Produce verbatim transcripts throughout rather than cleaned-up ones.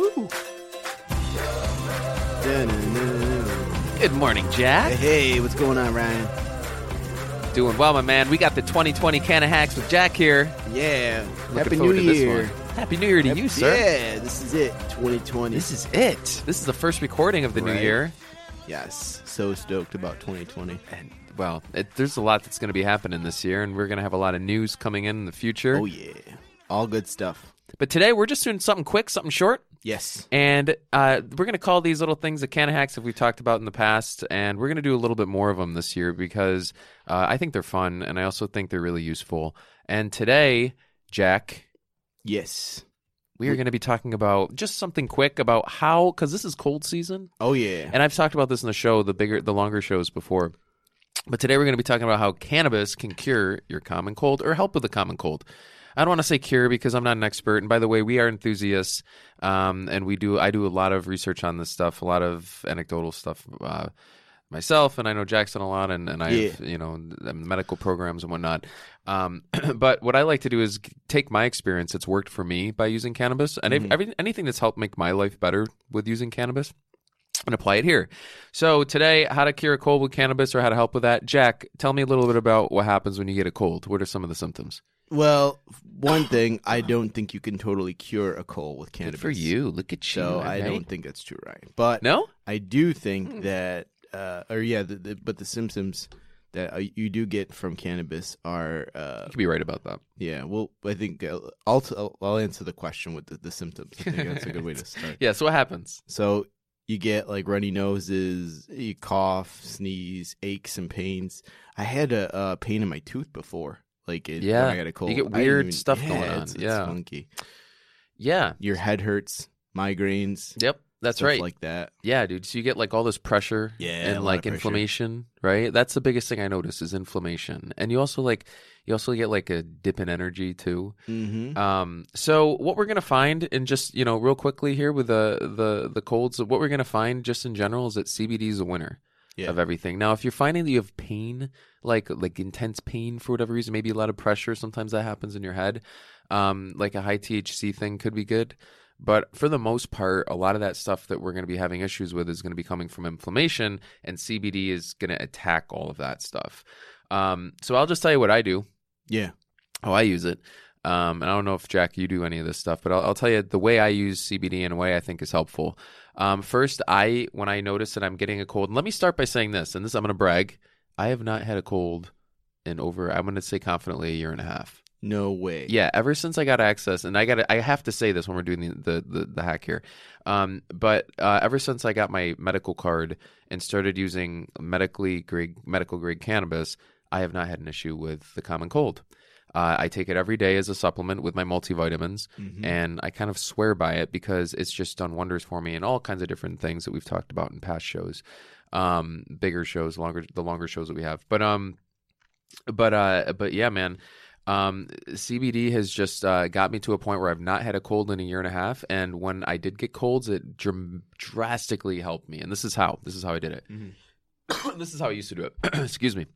Woo. Good morning, Jack. Hey, hey, what's going on, Ryan? Doing well, my man. We got the twenty twenty Can of Hacks with Jack here. Yeah. Looking Happy New Year. Happy New Year to Happy, you, sir. Yeah, this is it, twenty twenty. This is it. This is the first recording of the right. new year. Yes, so stoked about twenty twenty. And, well, it, there's a lot that's going to be happening this year, and we're going to have a lot of news coming in in the future. Oh, yeah. All good stuff. But today, we're just doing something quick, something short. Yes. And uh, we're going to call these little things the Can of Hacks that we've talked about in the past, and we're going to do a little bit more of them this year because uh, I think they're fun, and I also think they're really useful. And today, Jack... Yes. We are going to be talking about just something quick about how, because this is cold season. Oh, yeah. And I've talked about this in the show, the bigger, the longer shows before. But today we're going to be talking about how cannabis can cure your common cold or help with the common cold. I don't want to say cure because I'm not an expert. And by the way, we are enthusiasts, um, and we do. I do a lot of research on this stuff, a lot of anecdotal stuff uh, myself, and I know Jackson a lot, and, and I yeah. have, you know, medical programs and whatnot. Um, but what I like to do is take my experience that's worked for me by using cannabis, and mm-hmm. every, anything that's helped make my life better with using cannabis, and apply it here. So today, how to cure a cold with cannabis or how to help with that. Jack, tell me a little bit about what happens when you get a cold. What are some of the symptoms? Well, one thing, I don't think you can totally cure a cold with cannabis. Good for you. Look at you. So right? I don't think that's true, right? But no? I do think mm. that, uh, or yeah, the, the, but the symptoms that you do get from cannabis are... Uh, you could be right about that. Yeah, well, I think I'll, I'll, I'll answer the question with the, the symptoms. I think that's a good way to start. Yeah, so what happens? So... You get like runny noses, you cough, sneeze, aches and pains. I had a, a pain in my tooth before, like it, yeah. when I got a cold. You get weird even, stuff yeah, going on. It's, yeah, it's funky. Yeah, your head hurts, migraines. Yep, that's stuff right. Like that. Yeah, dude. So you get like all this pressure, yeah, and like inflammation, right? That's the biggest thing I notice is inflammation, and you also like you also get like a dip in energy too. Mm-hmm. Um, so what we're gonna find, and just you know, real quickly here with the the the colds, what we're gonna find just in general is that C B D is a winner yeah. of everything. Now, if you're finding that you have pain, like like intense pain for whatever reason, maybe a lot of pressure, sometimes that happens in your head. Um, like a high T H C thing could be good. But for the most part, a lot of that stuff that we're going to be having issues with is going to be coming from inflammation, and C B D is going to attack all of that stuff. Um, so I'll just tell you what I do. Yeah. How I use it. Um, and I don't know if, Jack, you do any of this stuff, but I'll, I'll tell you the way I use C B D in a way I think is helpful. Um, first, I when I notice that I'm getting a cold, and let me start by saying this, and this I'm going to brag. I have not had a cold in over, I'm going to say confidently, a year and a half. No way. Yeah, ever since I got access, and I got—I have to say this when we're doing the the, the, the hack here, um, but uh, ever since I got my medical card and started using medically grade, medical grade cannabis, I have not had an issue with the common cold. Uh, I take it every day as a supplement with my multivitamins, mm-hmm. and I kind of swear by it because it's just done wonders for me in all kinds of different things that we've talked about in past shows, um, bigger shows, longer the longer shows that we have. But um, but uh, but yeah, man. Um, C B D has just uh, got me to a point where I've not had a cold in a year and a half. And when I did get colds, it dr- drastically helped me. And this is how. This is how I did it. Mm-hmm. This is how I used to do it. Excuse me.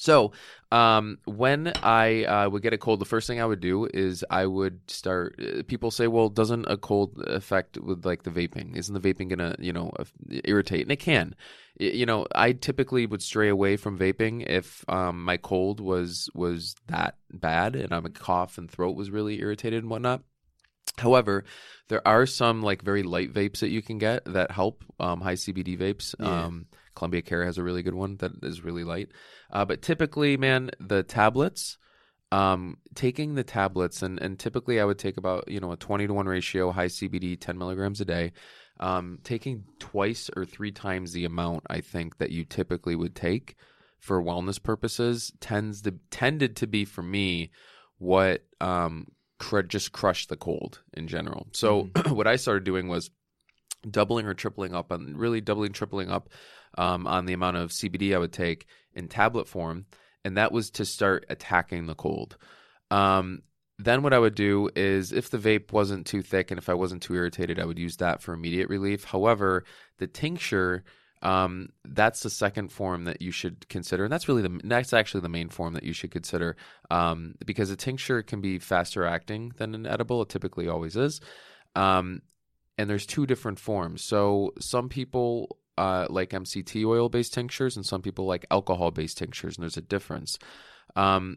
So um, when I uh, would get a cold, the first thing I would do is I would start uh, – people say, well, doesn't a cold affect with like the vaping? Isn't the vaping going to, you know, irritate? And it can. It, you know, I typically would stray away from vaping if um, my cold was was that bad and I'm a cough and throat was really irritated and whatnot. However, there are some like very light vapes that you can get that help, um, high C B D vapes. Yeah. Um Columbia Care has a really good one that is really light. Uh, but typically, man, the tablets, um, taking the tablets, and, and typically I would take about, you know, a twenty to one ratio, high C B D, ten milligrams a day. Um, taking twice or three times the amount, I think, that you typically would take for wellness purposes tends to tended to be, for me, what um, cr- just crushed the cold in general. So mm-hmm. what I started doing was doubling or tripling up on really doubling, tripling up um, on the amount of C B D I would take in tablet form. And that was to start attacking the cold. Um, then what I would do is if the vape wasn't too thick and if I wasn't too irritated, I would use that for immediate relief. However, the tincture, um, that's the second form that you should consider. And that's really the, that's actually the main form that you should consider um, because a tincture can be faster acting than an edible. It typically always is. Um, and there's two different forms. So some people uh, like M C T oil-based tinctures, and some people like alcohol-based tinctures, and there's a difference. Um,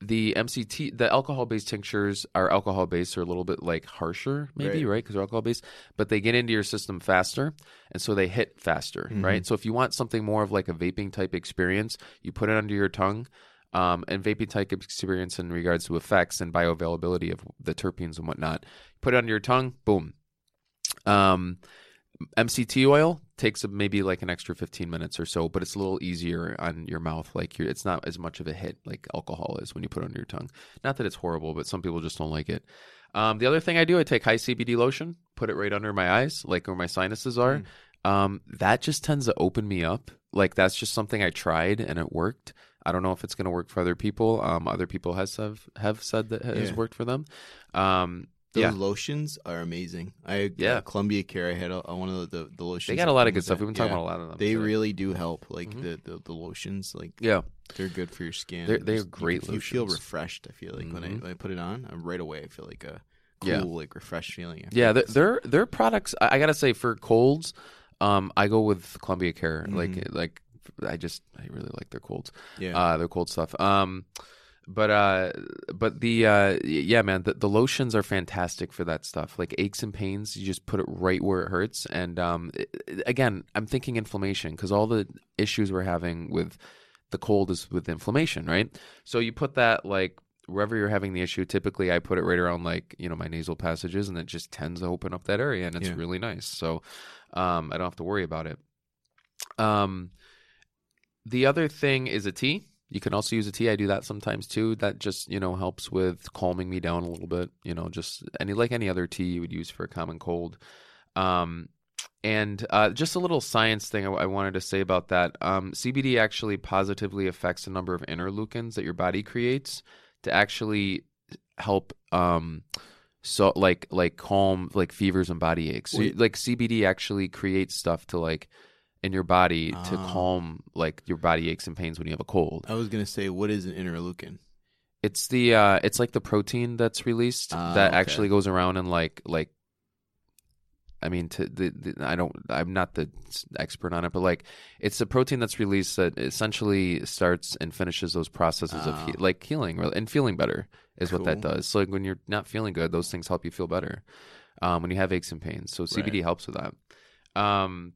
the M C T, the alcohol-based tinctures are alcohol-based, are a little bit like harsher, maybe, right? Because right? they're alcohol-based, but they get into your system faster, and so they hit faster, mm-hmm. right? So if you want something more of like a vaping-type experience, you put it under your tongue. Um, and vaping type experience in regards to effects and bioavailability of the terpenes and whatnot. Put it under your tongue, boom. Um, M C T oil takes maybe like an extra fifteen minutes or so, but it's a little easier on your mouth. Like you're, it's not as much of a hit like alcohol is when you put it under your tongue. Not that it's horrible, but some people just don't like it. Um, the other thing I do, I take high C B D lotion, put it right under my eyes, like where my sinuses are. Mm. Um, that just tends to open me up. Like that's just something I tried and it worked. I don't know if it's going to work for other people. Um, other people has have, have said that it has yeah. worked for them. Um, Those yeah. lotions are amazing. I yeah. Columbia Care, I had a, one of the, the lotions. They got a lot of good stuff. That. We've been talking yeah. about a lot of them. They so. really do help. Like mm-hmm. the, the, the lotions, like yeah. they're good for your skin. They're, they're great you, lotions. You feel refreshed, I feel like. Mm-hmm. When, I, when I put it on, I'm right away I feel like a cool, yeah. like refreshed feeling. Yeah, their, their, their products, I, I got to say, for colds, um, I go with Columbia Care. Mm-hmm. Like Like... I just I really like their colds, yeah, uh, their cold stuff. Um, but uh, but the uh, yeah, man, the, the lotions are fantastic for that stuff. Like aches and pains, you just put it right where it hurts. And um, it, again, I'm thinking inflammation because all the issues we're having with the cold is with inflammation, right? So you put that like wherever you're having the issue. Typically, I put it right around like you know my nasal passages, and it just tends to open up that area, and it's yeah. really nice. So um, I don't have to worry about it. Um. The other thing is a tea. You can also use a tea. I do that sometimes too. That just, you know, helps with calming me down a little bit. You know, just any like any other tea you would use for a common cold. Um, and uh, just a little science thing I, I wanted to say about that. Um, C B D actually positively affects a number of interleukins that your body creates to actually help um, so like like calm like fevers and body aches. So, like C B D actually creates stuff to like. in your body to um, calm like your body aches and pains when you have a cold. I was going to say, what is an interleukin? It's the uh, it's like the protein that's released uh, that okay. actually goes around and like like I mean to the, the I don't I'm not the expert on it, but like it's a protein that's released that essentially starts and finishes those processes uh, of he- like healing and feeling better is cool. what that does. So like when you're not feeling good, those things help you feel better um, when you have aches and pains. So C B D right. helps with that. Um,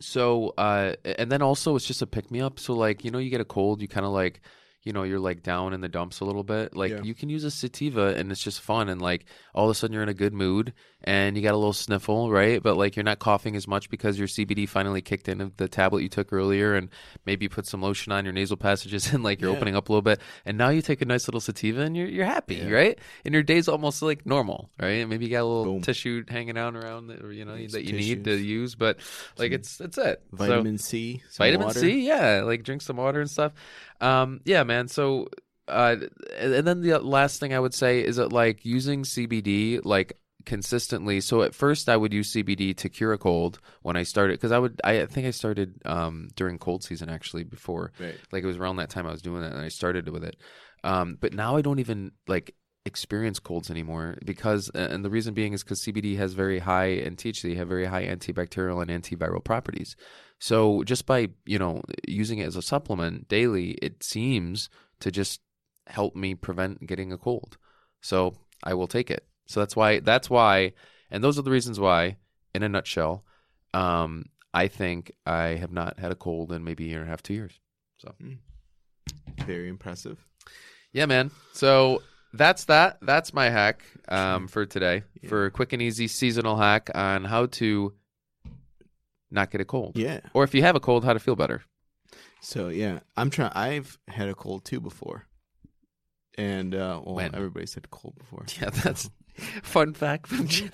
So, uh, and then also it's just a pick me up. So like, you know, you get a cold, you kind of like, you know, you're like down in the dumps a little bit. Like yeah. you can use a sativa and it's just fun. And like, all of a sudden you're in a good mood and you got a little sniffle, right? But like, you're not coughing as much because your C B D finally kicked in the tablet you took earlier and maybe put some lotion on your nasal passages and like you're yeah. opening up a little bit. And now you take a nice little sativa and you're, you're happy, yeah. right? And your day's almost like normal, right? And maybe you got a little Boom. tissue hanging out around that, you know, nice that you tissues. need to use, but like some it's, that's it. Vitamin so, C, some Vitamin water. C, yeah. Like drink some water and stuff. Um, yeah, man. And so, uh, and then the last thing I would say is that like using C B D like consistently. So at first I would use C B D to cure a cold when I started because I would I think I started um, during cold season actually before right. like it was around that time I was doing that and I started with it. Um, but now I don't even like experience colds anymore because and the reason being is because C B D has very high and T H C have very high antibacterial and antiviral properties. So just by, you know, using it as a supplement daily, it seems to just help me prevent getting a cold. So I will take it. So that's why, that's why, and those are the reasons why, in a nutshell, um, I think I have not had a cold in maybe a year and a half, two years. So very impressive. Yeah, man. So that's that. That's my hack um, for today, yeah. for a quick and easy seasonal hack on how to not get a cold. Yeah. Or if you have a cold, how to feel better. So, yeah. I'm trying. I've had a cold too before. And, uh, well, when? Everybody said cold before. Yeah, that's fun fact from Jack.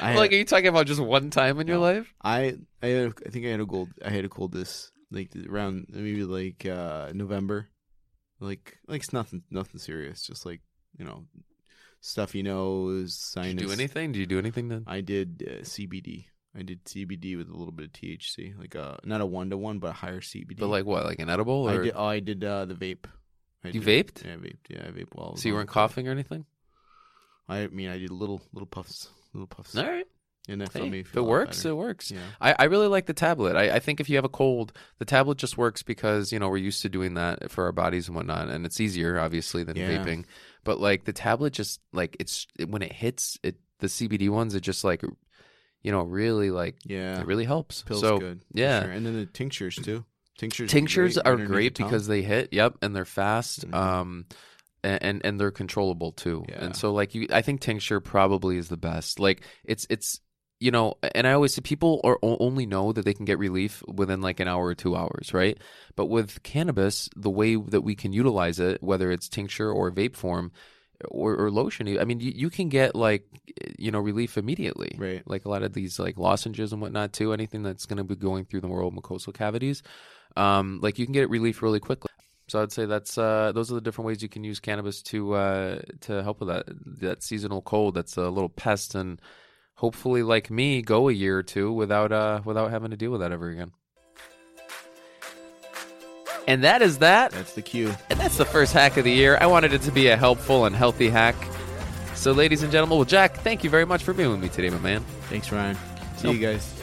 I like, had, are you talking about just one time in no, your life? I I, had a, I think I had a cold. I had a cold this, like, around maybe like uh, November. Like, like it's nothing, nothing serious. Just like, you know. Stuffy nose, sinus. Did you do anything? Did you do anything then? I did uh, C B D. I did C B D with a little bit of T H C, like a not a one to one, but a higher C B D. But like what, like an edible? Or... I did. Oh, I did uh, the vape. I you did, vaped? Yeah, I vaped. Yeah, I vaped. Well, so you weren't coughing or anything? I mean, I did little little puffs, little puffs. All right. And that hey, felt me feel it works. Better. It works. Yeah. I, I really like the tablet. I, I think if you have a cold, the tablet just works because, you know, we're used to doing that for our bodies and whatnot. And it's easier, obviously, than yeah. vaping. But like the tablet just like it's it, when it hits it, the C B D ones, it just like, you know, really like, yeah, it really helps. Pills so, good. Yeah. Sure. And then the tinctures too. Tinctures, tinctures are great, are great because they hit. Yep. And they're fast. Mm-hmm. Um, and and they're controllable too. Yeah. And so like you, I think tincture probably is the best. Like it's, it's, you know, and I always say people are only know that they can get relief within like an hour or two hours, right? But with cannabis, the way that we can utilize it, whether it's tincture or vape form or, or lotion, I mean, you, you can get like, you know, relief immediately. Right. Like a lot of these like lozenges and whatnot too, anything that's going to be going through the oral mucosal cavities, um, like you can get relief really quickly. So I'd say that's uh, those are the different ways you can use cannabis to uh, to help with that that seasonal cold. That's a little pest and. Hopefully, like me, go a year or two without uh, without having to deal with that ever again. And that is that. That's the cue. And that's the first hack of the year. I wanted it to be a helpful and healthy hack. So, ladies and gentlemen, well, Jack, thank you very much for being with me today, my man. Thanks, Ryan. See nope. you guys.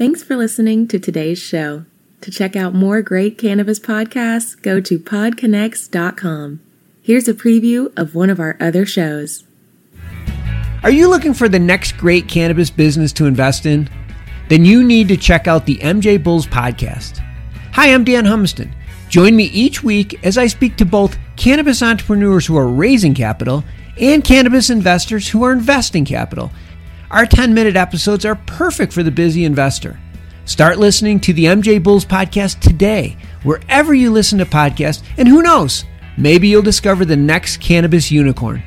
Thanks for listening to today's show. To check out more great cannabis podcasts, go to pod connects dot com. Here's a preview of one of our other shows. Are you looking for the next great cannabis business to invest in? Then you need to check out the M J Bulls podcast. Hi, I'm Dan Humston. Join me each week as I speak to both cannabis entrepreneurs who are raising capital and cannabis investors who are investing capital. Our ten-minute episodes are perfect for the busy investor. Start listening to the M J Bulls podcast today, wherever you listen to podcasts, and who knows, maybe you'll discover the next cannabis unicorn.